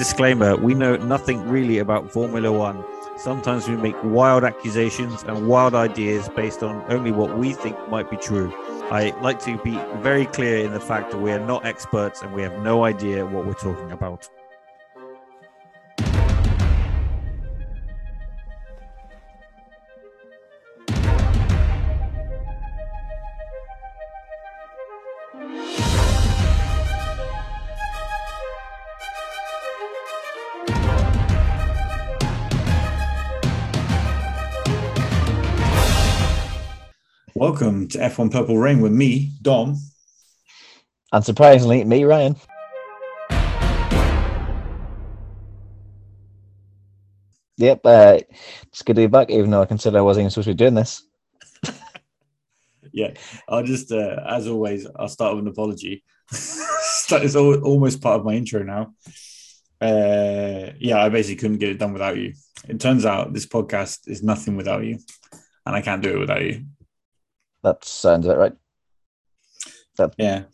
Disclaimer, we know nothing really about Formula One. Sometimes we make wild accusations and wild ideas based on only what we think might be true. I like to be very clear in the fact that we are not experts and we have no idea what we're talking about. Welcome to F1 Purple Rain with me, Dom. And surprisingly, me, Ryan. Yep, it's good to be back, even though I consider I wasn't even supposed to be doing this. Yeah, I'll just, as always, I'll start with an apology. It's almost part of my intro now. I basically couldn't get it done without you. It turns out this podcast is nothing without you, and I can't do it without you. That sounds about right. I don't know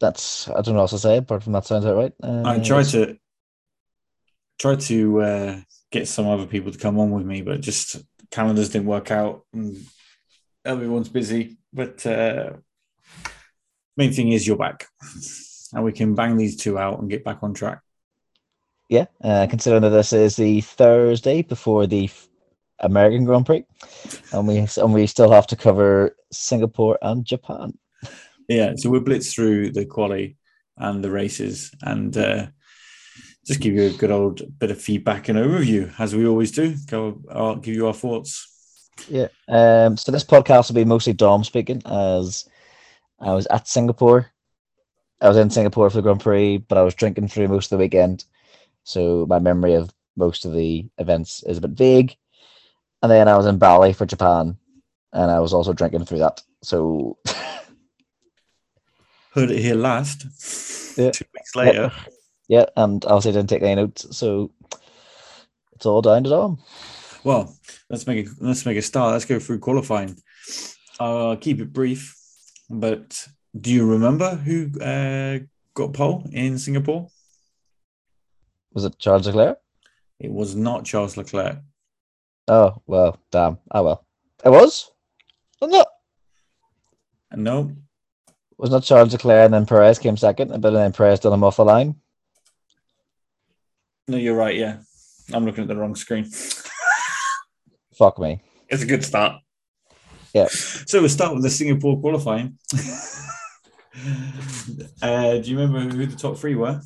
what else to say apart from that sounds about right. I tried to get some other people to come on with me, but just calendars didn't work out. And everyone's busy, but main thing is you're back, and we can bang these two out and get back on track. Yeah, considering that this is the Thursday before the American Grand Prix, and we still have to cover Singapore and Japan. Yeah, so we'll blitz through the quali and the races and just give you a good old bit of feedback and overview, as we always do. I'll give you our thoughts. Yeah, so this podcast will be mostly Dom speaking, as I was at Singapore. I was in Singapore for the Grand Prix, but I was drinking through most of the weekend, so my memory of most of the events is a bit vague. And then I was in Bali for Japan, and I was also drinking through that. So, heard it here last. Yeah. 2 weeks later. Yeah, and obviously didn't take any notes, so it's all down to Dom. Well, let's make a start. Let's go through qualifying. I'll keep it brief, but do you remember who got pole in Singapore? Was it Charles Leclerc? It was not Charles Leclerc. Oh, well, damn. Oh, well. It was? Wasn't it? No. It was not Charles Leclerc, and then Perez came second, but then Perez done him off the line. No, you're right, yeah. I'm looking at the wrong screen. Fuck me. It's a good start. Yeah. So we'll start with the Singapore qualifying. Do you remember who the top three were?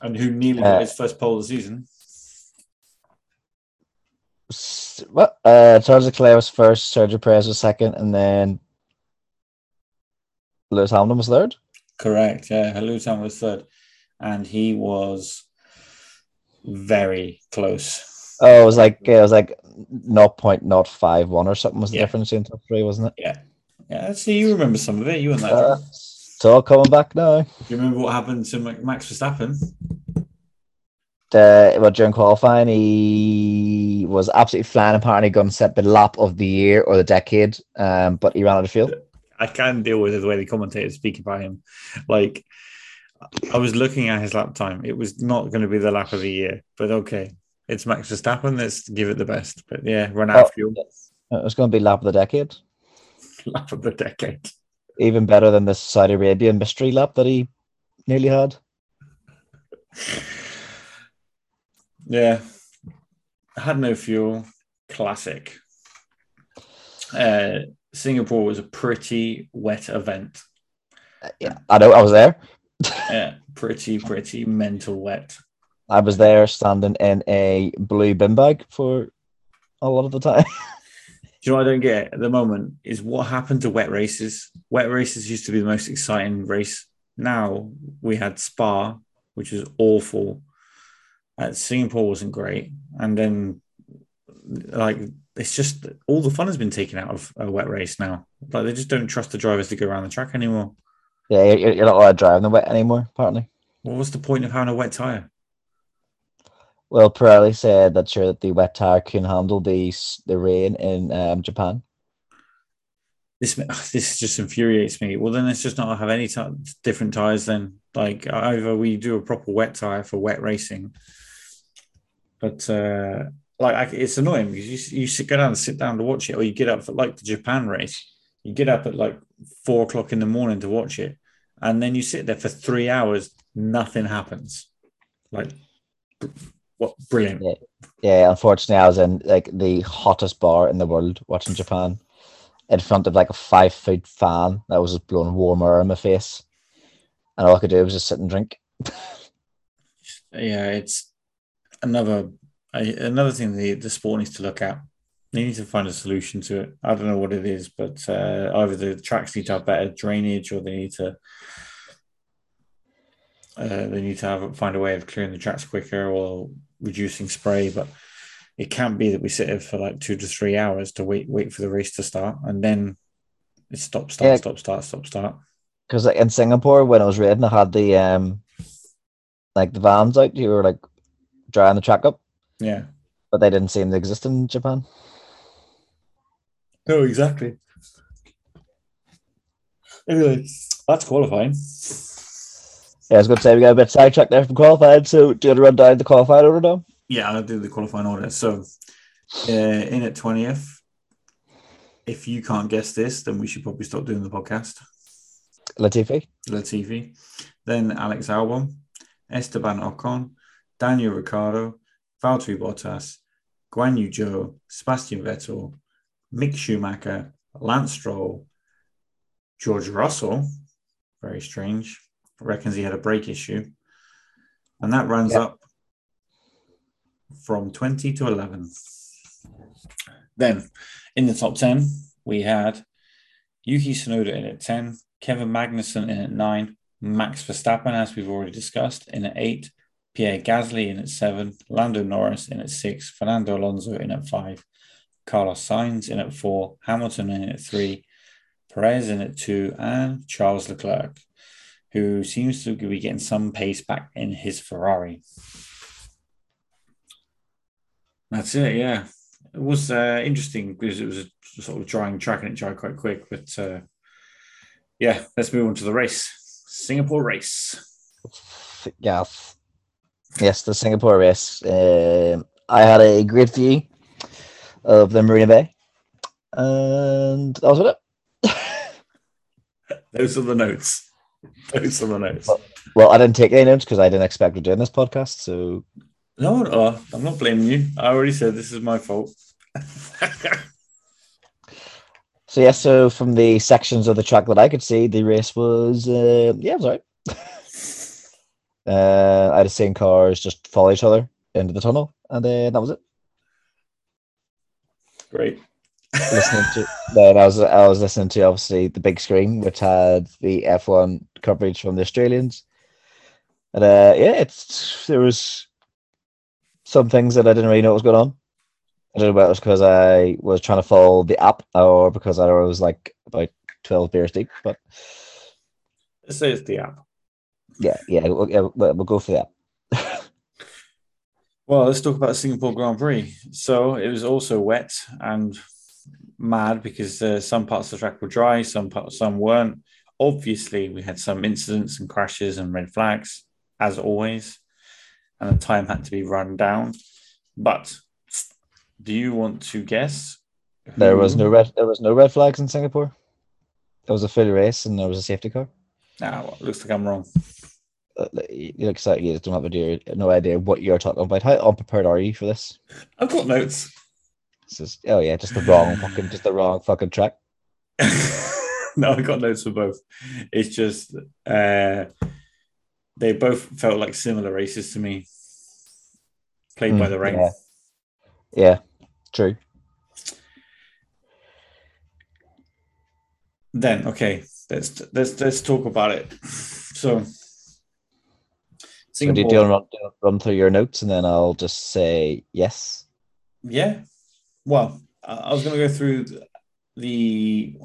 And who nearly got his first pole of the season? What? Charles Leclerc was first, Sergio Perez was second, and then Lewis Hamilton was third? Correct, yeah. Lewis Hamilton was third. And he was very close. Oh, it was like 0.051 or something was the difference in top three, wasn't it? Yeah. Yeah, so you remember some of it. You weren't that. It's all coming back now. Do you remember what happened to Max Verstappen? During qualifying, he was absolutely flying. Apparently, going to set the lap of the year or the decade, but he ran out of fuel. I can't deal with the way the commentators speak about him. Like, I was looking at his lap time; it was not going to be the lap of the year. But okay, it's Max Verstappen. Let's give it the best. But yeah, run out of fuel. It was going to be lap of the decade. Lap of the decade. Even better than the Saudi Arabian mystery lap that he nearly had. Yeah, had no fuel. Classic. Singapore was a pretty wet event. Yeah, I know. I was there. Yeah, pretty mental wet. I was there, standing in a blue bin bag for a lot of the time. Do you know what I don't get at the moment is what happened to wet races? Wet races used to be the most exciting race. Now we had Spa, which was awful. Singapore wasn't great, and then it's just all the fun has been taken out of a wet race now. Like they just don't trust the drivers to go around the track anymore. Yeah, you're not allowed to drive in the wet anymore. Apparently, well, what's the point of having a wet tire? Well, Pirelli said that sure that the wet tire can handle the rain in Japan. this just infuriates me. Well, then let's just not have any different tyres then. Like, either we do a proper wet tyre for wet racing. But, it's annoying because you go down and sit down to watch it, or you get up for, like, the Japan race. You get up at, like, 4:00 in the morning to watch it, and then you sit there for 3 hours, nothing happens. Like, what? Brilliant. Yeah, unfortunately, I was in, like, the hottest bar in the world watching Japan in front of, like, a 5-foot fan that was just blowing warm air in my face. And all I could do was just sit and drink. Yeah, it's another thing the sport needs to look at. They need to find a solution to it. I don't know what it is, but either the tracks need to have better drainage, or they need to find a way of clearing the tracks quicker or reducing spray. But it can't be that we sit here for like 2 to 3 hours to wait for the race to start, and then it's stop, start. Because like in Singapore, when I was reading, I had the the vans out. You were like drying the track up. Yeah, but they didn't seem to exist in Japan. No, exactly. Anyway, that's qualifying. Yeah, I was going to say, we got a bit sidetracked there from qualifying, so do you want to run down the qualifying order now? Yeah, I'll do the qualifying order. So, in at 20th, if you can't guess this, then we should probably stop doing the podcast. Latifi. Then Alex Albon, Esteban Ocon, Daniel Ricciardo, Valtteri Bottas, Guanyu Zhou, Sebastian Vettel, Mick Schumacher, Lance Stroll, George Russell, very strange, reckons he had a brake issue. And that runs up from 20 to 11. Then in the top 10, we had Yuki Tsunoda in at 10, Kevin Magnussen in at 9, Max Verstappen, as we've already discussed, in at 8, Pierre Gasly in at 7, Lando Norris in at 6, Fernando Alonso in at 5, Carlos Sainz in at 4, Hamilton in at 3, Perez in at 2, and Charles Leclerc, who seems to be getting some pace back in his Ferrari. That's it, yeah. It was interesting because it was a sort of drying track and it dried quite quick. But let's move on to the race. Singapore race. Yes. Yes, the Singapore race. I had a great view of the Marina Bay, and that was it. Those are the notes. Well, I didn't take any notes because I didn't expect we're doing this podcast. So no, I'm not blaming you. I already said this is my fault. So from the sections of the track that I could see, the race was it was all right. I had the same cars just follow each other into the tunnel, and then that was it. Great. I was listening to obviously the big screen, which had the F1 coverage from the Australians, and there was some things that I didn't really know what was going on. I don't know whether it was because I was trying to follow the app or because I was like about 12 beers deep, but let's say it's the app. Yeah, we'll go for that. Well, let's talk about Singapore Grand Prix. So it was also wet and mad because some parts of the track were dry, some weren't. Obviously, we had some incidents and crashes and red flags, as always, and the time had to be run down. But do you want to guess? There was no red flags in Singapore. It was a full race, and there was a safety car. Well, looks like I'm wrong. It looks like you don't have no idea what you're talking about. How unprepared are you for this? I've got notes. Just the wrong fucking track. No, I got notes for both. It's just they both felt like similar races to me, played by the rain. Yeah, true. Then okay. Let's talk about it. So, Singapore. Do you run through your notes and then I'll just say yes? Yeah. Well, I was going to go through the 6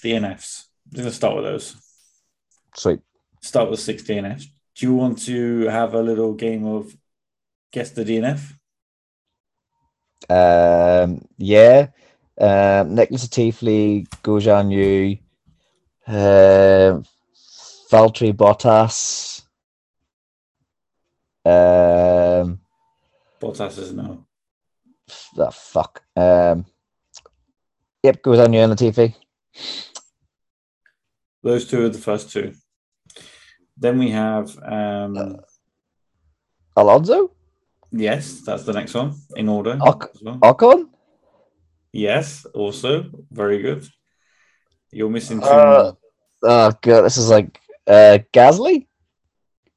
DNFs. I'm going to start with those. Sweet. Start with 6 DNFs. Do you want to have a little game of guess the DNF? Nicholas Latifi, Guanyu Zhou, Valtteri Bottas. Bottas is no. The fuck. Yep, Guanyu and Latifi. Those two are the first two. Then we have Alonso. Yes, that's the next one in order. Ocon. Yes, also very good. You're missing two. Oh god, this is like Gasly.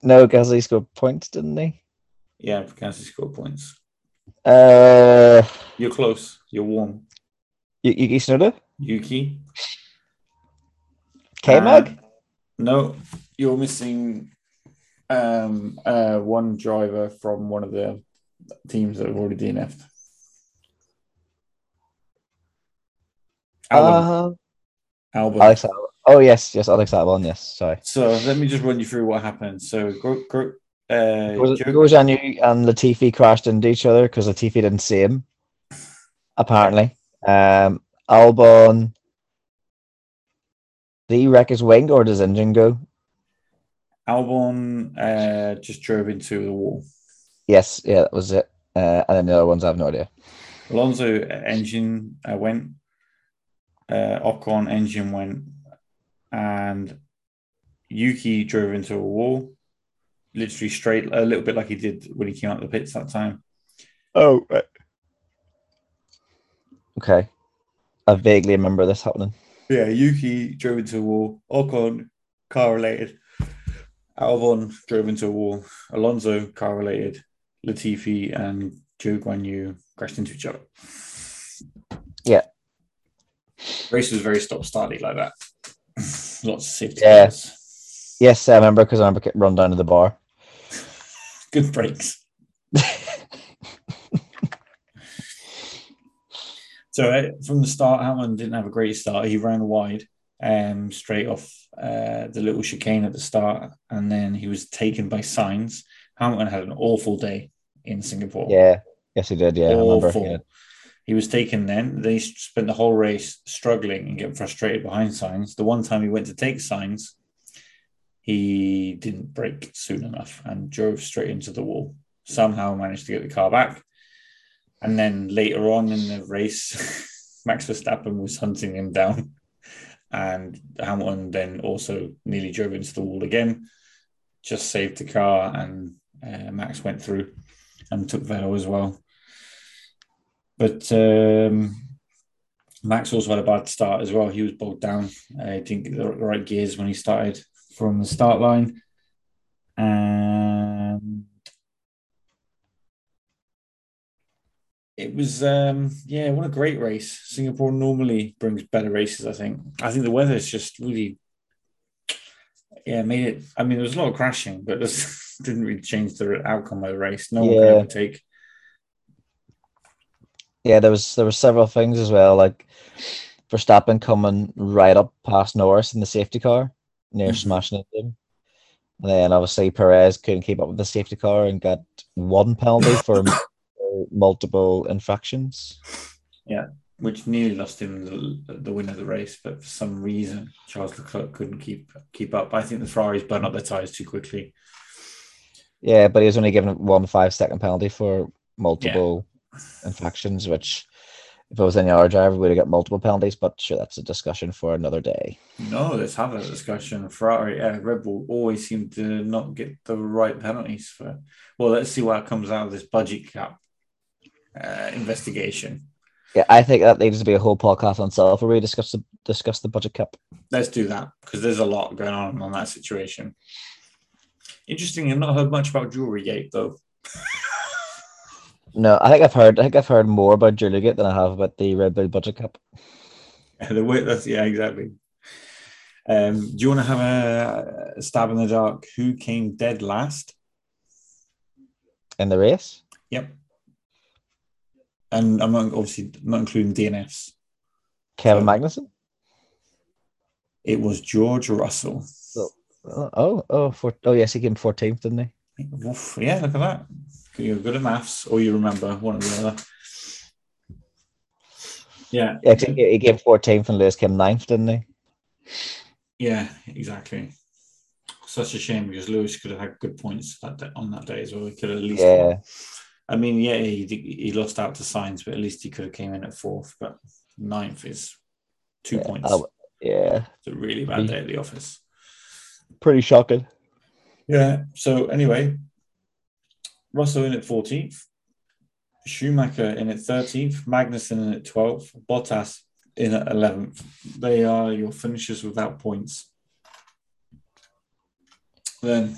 No, Gasly scored points, didn't he? Yeah, Gasly scored points. You're close. You're warm. Yuki Tsunoda. Yuki. K-Mag? No, you're missing one driver from one of the teams that have already DNF'd. Albon. Alex Albon. Oh, yes, Alex Albon, yes, sorry. So let me just run you through what happened. So Guanyu and Latifi crashed into each other because Latifi didn't see him, apparently. Albon... Did he wreck his wing or does engine go? Albon just drove into the wall. Yes, yeah, that was it. And then the other ones, I have no idea. Alonso engine went. Ocon engine went. And Yuki drove into a wall. Literally straight, a little bit like he did when he came out of the pits that time. Oh, right. Okay. I vaguely remember this happening. Yeah, Yuki drove into a wall. Ocon, car-related. Albon drove into a wall. Alonso, car-related. Latifi and Zhou Guanyu crashed into each other. Yeah. Race was very stop-starty like that. Lots of safety. Yeah. Yes, I remember, because I remember getting run down to the bar. Good breaks. So from the start, Hamilton didn't have a great start. He ran wide, straight off the little chicane at the start, and then he was taken by Sainz. Hamilton had an awful day in Singapore. Yeah, yes he did. Yeah, awful. I remember. Yeah. He was taken then. They spent the whole race struggling and getting frustrated behind Sainz. The one time he went to take Sainz, he didn't brake soon enough and drove straight into the wall. Somehow managed to get the car back. And then later on in the race, Max Verstappen was hunting him down. And Hamilton then also nearly drove into the wall again, just saved the car, and Max went through and took Vettel as well. But Max also had a bad start as well. He was bogged down. I didn't get the right gears when he started from the start line. And... it was, what a great race. Singapore normally brings better races, I think. I think the weather is just really, made it. I mean, there was a lot of crashing, but this didn't really change the outcome of the race. No one could overtake. Yeah, there were several things as well, like Verstappen coming right up past Norris in the safety car, near smashing into him. And then, obviously, Perez couldn't keep up with the safety car and got one penalty for him. Multiple infractions, which nearly lost him the win of the race, but for some reason Charles Leclerc couldn't keep up. I think the Ferraris burned up their tyres too quickly. Yeah, but he was only given 1 5-second penalty for multiple infractions, which if it was any other driver, we would have got multiple penalties. But sure, that's a discussion for another day. No, let's have that discussion. Ferrari, Red Bull always seem to not get the right penalties for. Well, let's see what comes out of this budget cap. Investigation. Yeah, I think that needs to be a whole podcast on itself where we discuss the budget cap. Let's do that, because there's a lot going on that situation. Interesting, I've not heard much about Jewelrygate though. No, I think I've heard more about Jewelrygate than I have about the Red Bull budget cap. Exactly. Do you want to have a stab in the dark? Who came dead last in the race? Yep. And I'm not including DNFs. Kevin Magnussen? It was George Russell. Yes, he came 14th, didn't he? Oof, yeah, look at that. You're good at maths, or you remember one or the other. Yeah. I think he came 14th and Lewis came 9th, didn't he? Yeah, exactly. Such a shame because Lewis could have had good points on that day as well. He could have at least. Yeah. I mean, yeah, he lost out to Sainz, but at least he could have came in at 4th. But 9th is 2 points. Yeah. It's a really bad day at the office. Pretty shocking. Yeah. So anyway, Russell in at 14th. Schumacher in at 13th. Magnussen in at 12th. Bottas in at 11th. They are your finishers without points. Then,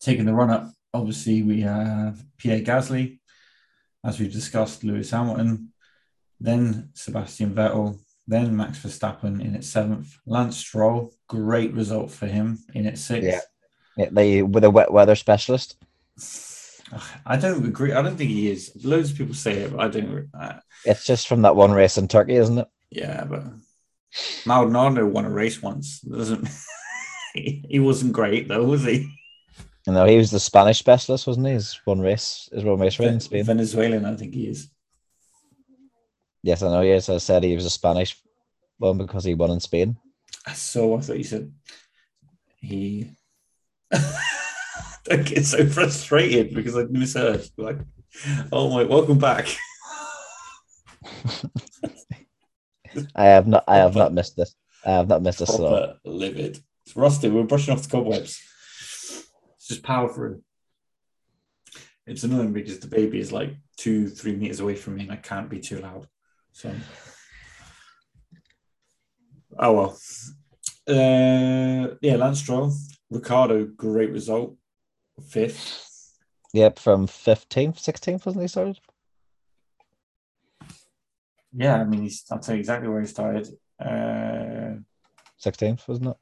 taking the run-up, obviously we have Pierre Gasly, as we've discussed, Lewis Hamilton, then Sebastian Vettel, then Max Verstappen in at 7th. Lance Stroll, great result for him, in at 6th. Yeah, with a wet weather specialist. I don't agree. I don't think he is. Loads of people say it, but I don't. It's just from that one race in Turkey, isn't it? Yeah, but Maldonado won a race once. It doesn't... He wasn't great though, was he? No, he was the Spanish specialist, wasn't he? His one race win in Spain. Venezuelan, I think he is. Yes, I know. Yes, I said he was a Spanish one because he won in Spain. So I thought you said he. I get so frustrated because I misheard. Like, oh my, welcome back. I have not missed this. I have not missed this at all. Livid. It's rusted. We're brushing off the cobwebs. It's just power through. It's annoying because the baby is like 2-3 meters away from me and I can't be too loud. So, oh well. Yeah, Lance Stroll. Ricciardo, great result. 5th. Yep, from 15th, 16th, wasn't he started? Yeah, I mean, I'll tell you exactly where he started. 16th, wasn't it?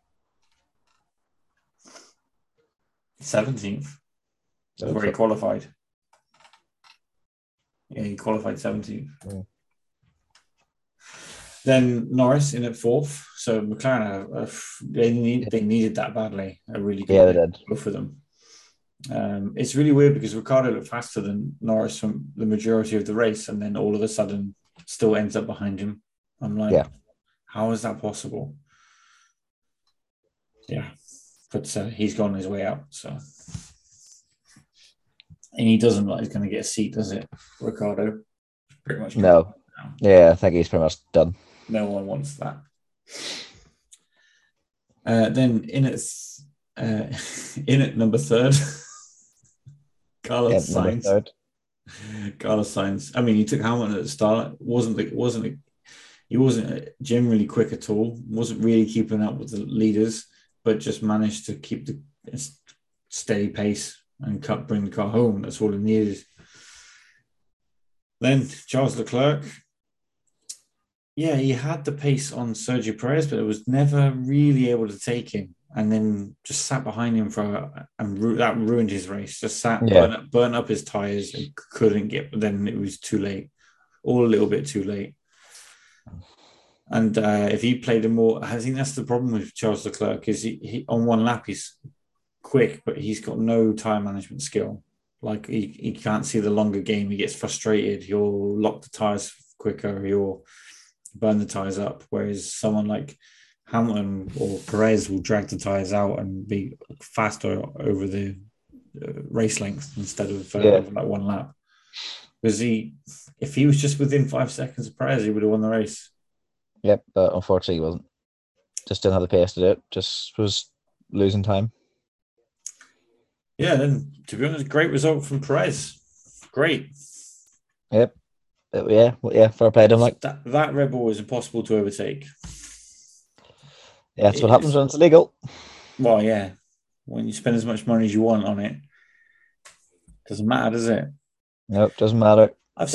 17th. That's where he qualified. Yeah, he qualified 17th. Mm. Then Norris in at 4th. So McLaren, they needed that badly. A really good goal for them. It's really weird because Ricciardo looked faster than Norris from the majority of the race, and then all of a sudden still ends up behind him. I'm like, how is that possible? Yeah. But he's gone his way out, so. And he doesn't like he's going to get a seat, does it, Ricciardo? Pretty much. No. Yeah, I think he's pretty much done. No one wants that. Then in at number 3rd, Carlos Sainz. Carlos Sainz. I mean, he took Hamilton at the start. He wasn't generally quick at all. Wasn't really keeping up with the leaders, but just managed to keep the steady pace and bring the car home. That's all it needed. Then Charles Leclerc. Yeah, he had the pace on Sergio Perez, but it was never really able to take him. And then just sat behind him that ruined his race. Just burnt up his tyres and couldn't get, but then it was too late. All a little bit too late. And if he played I think that's the problem with Charles Leclerc is he on one lap he's quick, but he's got no tyre management skill. Like he can't see the longer game. He gets frustrated. He'll lock the tyres quicker. He'll burn the tyres up. Whereas someone like Hamilton or Perez will drag the tyres out and be faster over the race length instead of over like one lap. Because if he was just within 5 seconds of Perez, he would have won the race. Yep, but unfortunately he wasn't. Just didn't have the pace to do it. Just was losing time. Yeah, then to be honest, great result from Perez. Great. Yep. Yeah, fair play to him. Like that Red Bull is impossible to overtake. Yeah, that's what happens when it's illegal. Well, yeah. When you spend as much money as you want on it. Doesn't matter, does it? Nope, doesn't matter. I've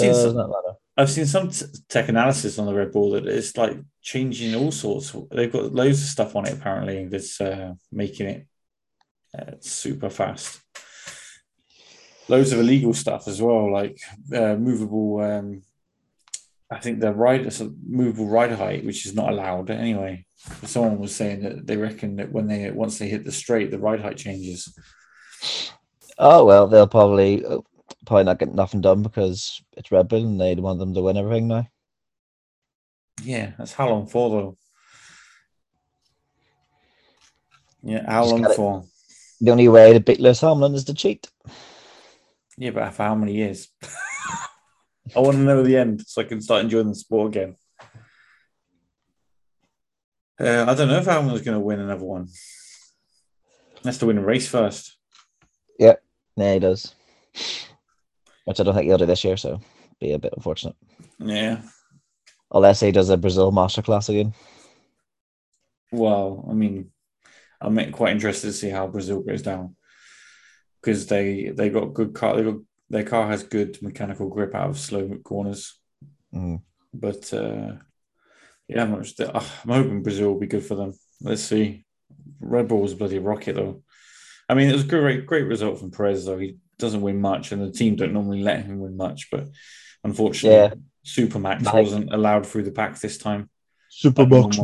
seen some tech analysis on the Red Bull that it's like changing all sorts. They've got loads of stuff on it apparently that's making it super fast. Loads of illegal stuff as well, like movable. I think movable rider height, which is not allowed anyway. Someone was saying that they reckon that once they hit the straight, the ride height changes. Oh well, they'll probably. probably not getting nothing done because it's Red Bull and they want them to win everything now. Yeah, that's how long for, though. Yeah, how long for? The only way to beat Lewis Hamilton is to cheat. Yeah, but for how many years? I want to know the end so I can start enjoying the sport again. I don't know if Hamilton's going to win another one. He has to win a race first. Yeah, yeah, he does. Which I don't think he'll do this year, so be a bit unfortunate. Yeah. Unless he does a Brazil masterclass again. Well, I mean, I'm quite interested to see how Brazil goes down because they got good car. Their car has good mechanical grip out of slow corners. Mm. But yeah, I'm hoping Brazil will be good for them. Let's see. Red Bull was a bloody rocket, though. I mean, it was a great result from Perez, though. He doesn't win much, and the team don't normally let him win much. But unfortunately, yeah. Supermax wasn't allowed through the pack this time. Supermax.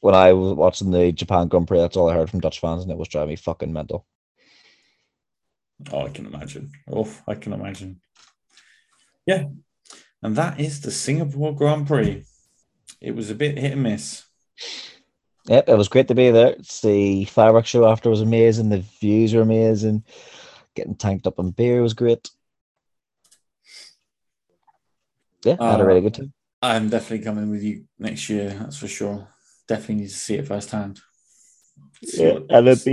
When I was watching the Japan Grand Prix, that's all I heard from Dutch fans, and it was driving me fucking mental. Oh, I can imagine. Yeah. And that is the Singapore Grand Prix. It was a bit hit and miss. Yep, it was great to be there. It's the fireworks show after was amazing. The views were amazing. Getting tanked up on beer was great. Yeah, I had a really good time. I'm definitely coming with you next year, that's for sure. Definitely need to see it firsthand. Yeah, and it's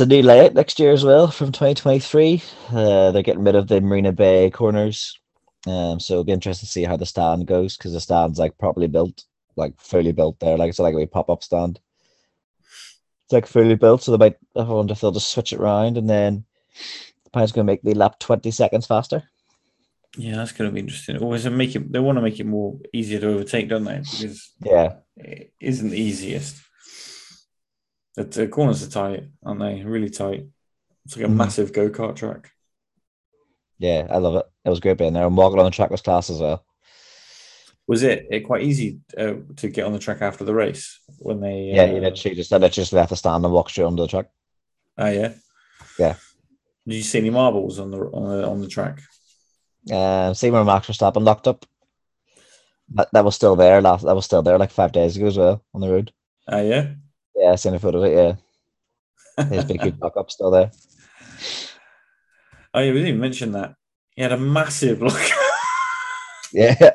a new layout next year as well from 2023. They're getting rid of the Marina Bay corners. So it'll be interesting to see how the stand goes because the stand's like properly built, like fully built there. Like it's like a wee pop-up stand. It's like fully built, so they might, I wonder if they'll just switch it around and then the pine's going to make the lap 20 seconds faster. Yeah, that's going to be interesting. Always they want to make it more easier to overtake, don't they? Because it isn't the easiest. The corners are tight, aren't they? Really tight. It's like a massive go-kart track. Yeah, I love it. It was great being there. And walking on the track was class as well. Was it quite easy to get on the track after the race when they? Yeah, you literally just left the stand and walked straight onto the track. Oh yeah, yeah. Did you see any marbles on the track? See where Max Verstappen locked up. That was still there. That was still there like 5 days ago as well on the road. Oh yeah. Yeah, I seen a photo of it. Yeah, his big huge lock-up still there. Oh yeah, we didn't even mention that. He had a massive lock. Yeah.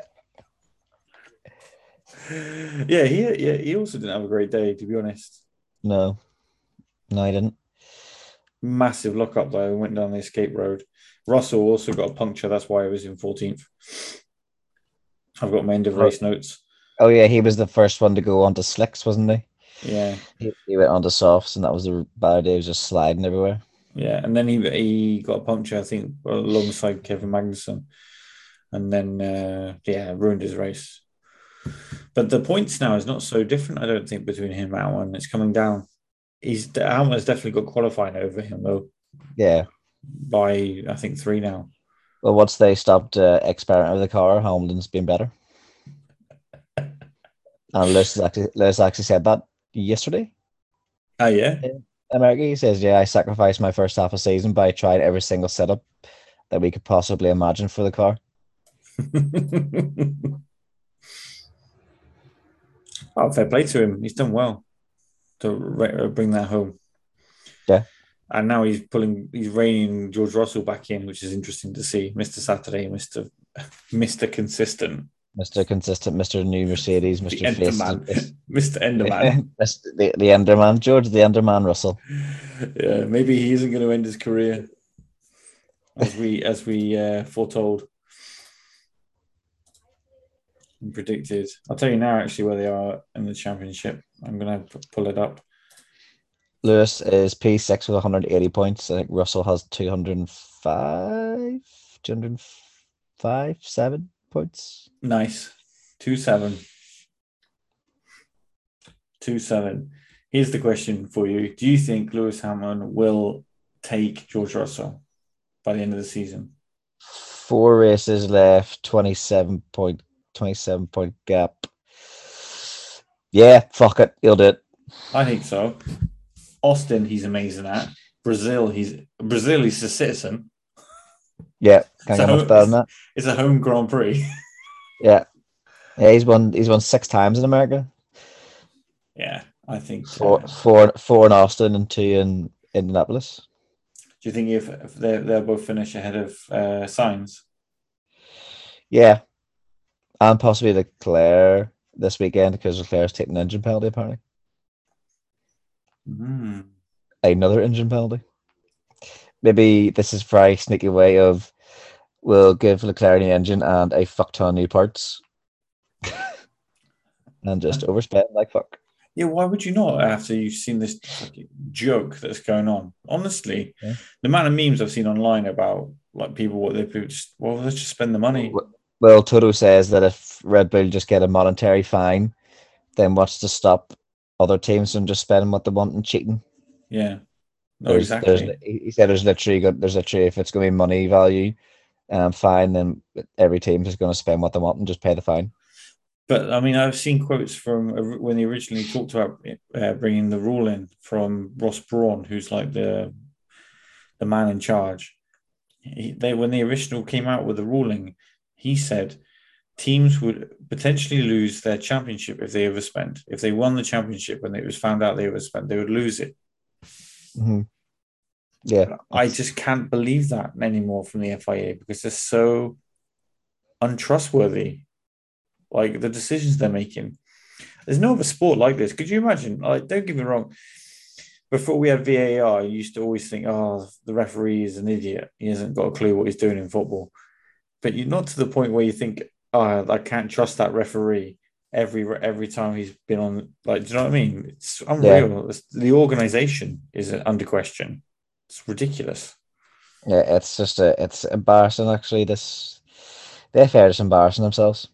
He also didn't have a great day, to be honest. No, he didn't. Massive lock-up though. We went down the escape road. Russell also got a puncture. That's why he was in 14th. I've got my end of race notes. Oh yeah, he was the first one to go onto slicks, wasn't he? Yeah. He went onto softs, and that was the bad day. He was just sliding everywhere. Yeah, and then he got a puncture, I think, alongside Kevin Magnussen, and then ruined his race. But the points now is not so different, I don't think, between him and Hamilton. It's coming down. Hamilton's definitely got qualifying over him though. Yeah, by I think 3 now. Well, once they stopped experimenting with the car, Hamilton's been better. And Lewis actually said that yesterday. Oh yeah. America, he says, I sacrificed my first half of season by trying every single setup that we could possibly imagine for the car. Oh, fair play to him. He's done well to bring that home. Yeah. And now he's reining George Russell back in, which is interesting to see. Mr. Saturday, Mr. Consistent. Mr. Consistent, Mr. New Mercedes, Mr. Enderman. Mr. Enderman. the Enderman. George the Enderman Russell. Yeah, maybe he isn't going to end his career as we foretold and predicted. I'll tell you now actually where they are in the championship. I'm going to pull it up. Lewis is P6 with 180 points. I think Russell has 207 points. Nice. 2-7. Here's the question for you. Do you think Lewis Hamilton will take George Russell by the end of the season? 4 races left, 27 point gap. Yeah, fuck it. He'll do it. I think so. Austin, he's amazing at. Brazil, he's a citizen. Yeah, can't get much better than that. It's a home Grand Prix. Yeah, yeah, he's won six times in America. Yeah, I think four in Austin and two in Indianapolis. Do you think if they'll both finish ahead of Sainz? Yeah, and possibly Leclerc this weekend because Leclerc's taking an engine penalty apparently. Mm. Another engine penalty. Maybe this is very sneaky way of we'll give Leclerc a new engine and a fuck ton of new parts, and just overspend like fuck. Yeah, why would you not after you've seen this fucking joke that's going on? Honestly, yeah. The amount of memes I've seen online about like people what they just let's just spend the money. Well, Toto says that if Red Bull just get a monetary fine, then what's to stop other teams from just spending what they want and cheating? Yeah. No, exactly. He said there's literally if it's going to be money value fine, then every team is going to spend what they want and just pay the fine. But I mean, I've seen quotes from when they originally talked about bringing the rule in from Ross Brawn, who's like the man in charge. When the original came out with the ruling, he said teams would potentially lose their championship if they overspent. If they won the championship and it was found out they overspent, they would lose it. Mm-hmm. Yeah, I just can't believe that anymore from the FIA because they're so untrustworthy. Like the decisions they're making, there's no other sport like this. Could you imagine? Like, don't get me wrong. Before we had VAR, you used to always think, "Oh, the referee is an idiot. He hasn't got a clue what he's doing in football." But you're not to the point where you think, "Oh, I can't trust that referee." Every time he's been on, like, do you know what I mean? It's unreal. Yeah. The organization is under question. It's ridiculous. Yeah, it's just it's embarrassing. Actually, the FA is embarrassing themselves.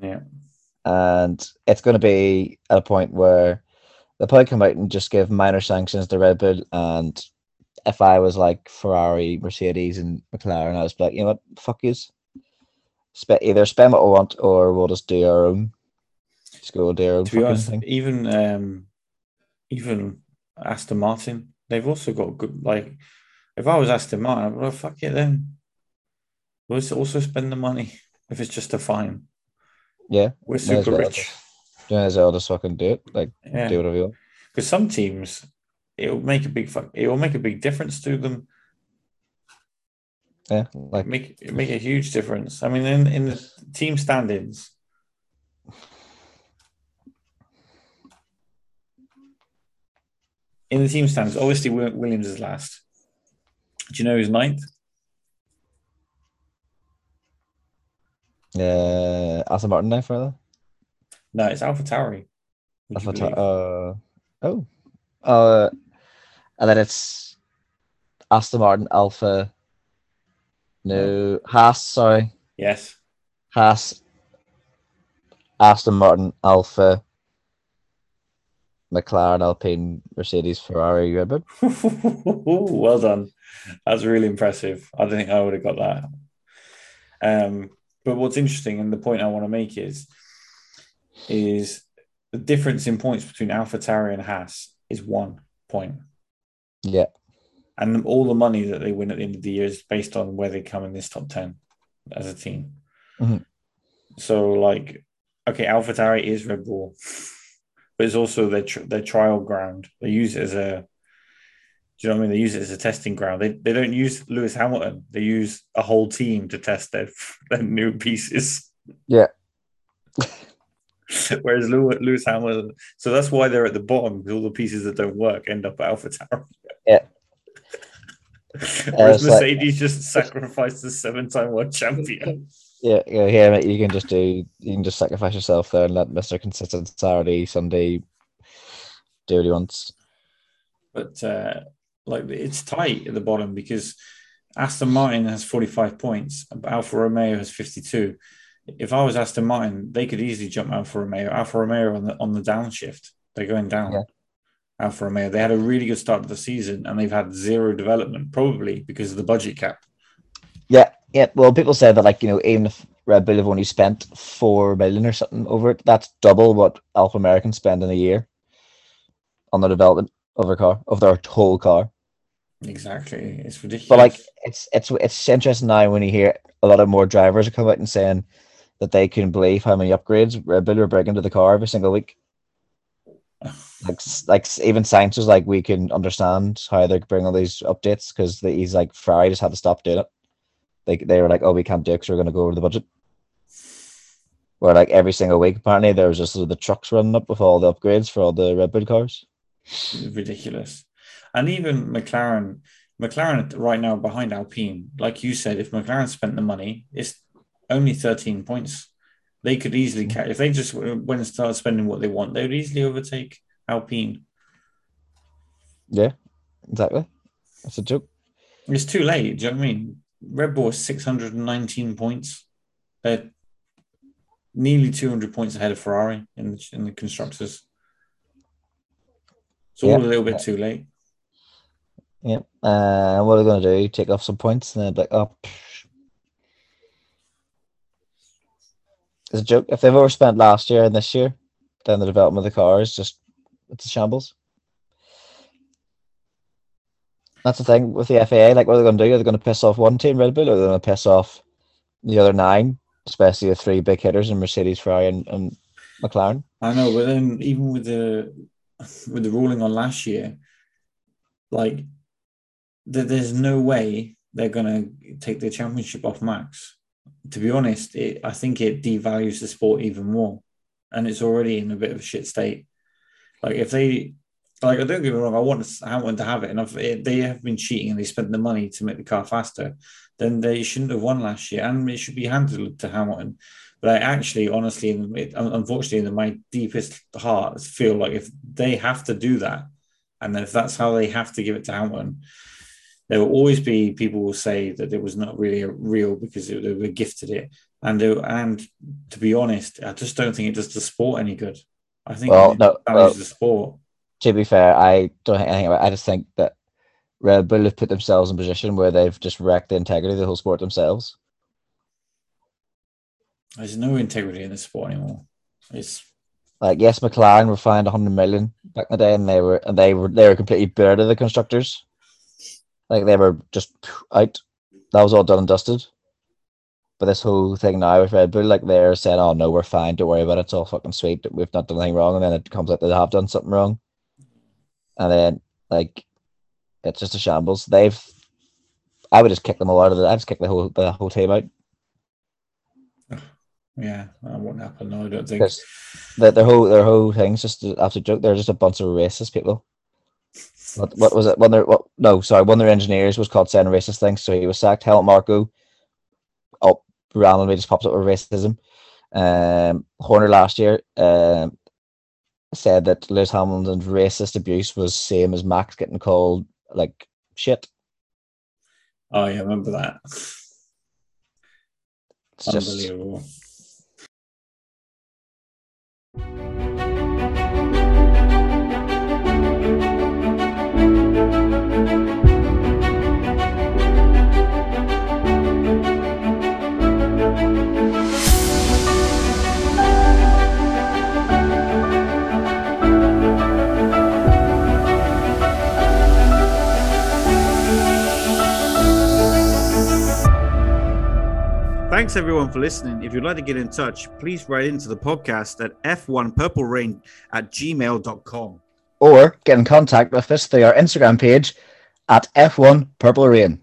Yeah, and it's going to be at a point where they'll probably come out and just give minor sanctions to Red Bull. And if I was like Ferrari, Mercedes, and McLaren, I was like, you know what, fuck yous. Either spend what we want or we'll just do our own. Just go do our own. To be honest, thing. Even Aston Martin, they've also got good. Like, if I was Aston Martin, I'd be like, fuck it then. We'll also spend the money if it's just a fine. Yeah, we're super rich. Yeah, as well, just fucking do it. Like, do whatever you want. Because some teams, it'll make a big difference to them. Yeah, like make a huge difference. I mean, in the team standings, obviously Williams is last. Do you know who's ninth? Aston Martin now further? No, it's AlphaTauri. And then it's Aston Martin Alpha. No, Haas. Sorry. Yes. Haas. Aston Martin Alpha. McLaren, Alpine, Mercedes, Ferrari, Red Bull. Well done. That's really impressive. I don't think I would have got that. But what's interesting, and the point I want to make is the difference in points between AlphaTauri and Haas is 1 point. Yeah. And all the money that they win at the end of the year is based on where they come in this top 10 as a team. Mm-hmm. So, like, okay, AlphaTauri is Red Bull, but it's also their trial ground. They use it as a, do you know what I mean? They use it as a testing ground. They don't use Lewis Hamilton. They use a whole team to test their new pieces. Yeah. Whereas Lewis Hamilton, so that's why they're at the bottom. All the pieces that don't work end up at AlphaTauri. Yeah. Whereas Mercedes just sacrificed the 7-time world champion. Yeah, mate. You can just sacrifice yourself there and let Mr. Consistent Saturday, Sunday do what he wants. But like it's tight at the bottom because Aston Martin has 45 points, Alfa Romeo has 52. If I was Aston Martin, they could easily jump Alfa Romeo. Alfa Romeo on the downshift, they're going down. Yeah. Alfa Romeo, they had a really good start to the season and they've had zero development, probably because of the budget cap. Yeah. Well, people said that, like, you know, even if Red Bull have only spent $4 million or something over it, that's double what Alfa Americans spend in a year on the development. of their car, of their whole car. Exactly, it's ridiculous. But like, it's interesting now when you hear a lot of more drivers come out and saying that they can believe how many upgrades Red Bull are bringing to the car every single week. Like even Sainz was like, we can understand how they bring all these updates because he's like, Ferrari just had to stop doing it. They were like, oh, we can't do it because we're going to go over the budget. Where like every single week, apparently there was just sort of the trucks running up with all the upgrades for all the Red Bull cars. Ridiculous. And even McLaren right now behind Alpine. Like you said, if McLaren spent the money, it's only 13 points. They could easily catch, if they just went and started spending what they want, they would easily overtake Alpine. Yeah, exactly. That's a joke. It's too late. Do you know what I mean? Red Bull is 619 points. They're nearly 200 points ahead of Ferrari in the constructors. It's all a little bit too late. Yep. What are they going to do? Take off some points and then be like, oh. It's a joke. If they've overspent last year and this year, then the development of the car is just, it's a shambles. That's the thing with the FAA. Like, what are they going to do? Are they going to piss off one team, Red Bull, or are they going to piss off the other nine, especially the three big hitters in Mercedes, Ferrari, and McLaren? I know, but then even with the ruling on last year, like, there's no way they're going to take the championship off Max. To be honest, I think it devalues the sport even more, and it's already in a bit of a shit state. Like, if they, like, I don't get me wrong, I want to have it, and they have been cheating and they spent the money to make the car faster, then they shouldn't have won last year, and it should be handed to Hamilton. But I actually, honestly, unfortunately, in my deepest heart, feel like if they have to do that, and if that's how they have to give it to Hamilton, there will always be people will say that it was not really real because they were gifted it. And to be honest, I just don't think it does the sport any good. I think it values the sport. To be fair, I don't think anything about it. I just think that Red Bull have put themselves in a position where they've just wrecked the integrity of the whole sport themselves. There's no integrity in the sport anymore. It's like, yes, McLaren were fined 100 million back in the day, and they were completely buried of the constructors. Like, they were just out. That was all done and dusted. But this whole thing now with Red Bull, like, they're saying, oh, no, we're fine. Don't worry about it. It's all fucking sweet. We've not done anything wrong. And then it comes out that they have done something wrong. And then, like, it's just a shambles. I would just kick them all out of it. I'd just kick the whole team out. Yeah, that won't happen. No, I don't think. Their whole thing's just an absolute joke. They're just a bunch of racist people. What was it? One of their engineers was caught saying racist things, so he was sacked. Helmut Marko randomly just pops up with racism. Horner last year said that Lewis Hamilton's racist abuse was same as Max getting called like shit. Oh yeah, I remember that. It's unbelievable. Thanks everyone for listening. If you'd like to get in touch, please write into the podcast at f1purplerain@gmail.com. Or get in contact with us through our Instagram page at F1 Purple Rain.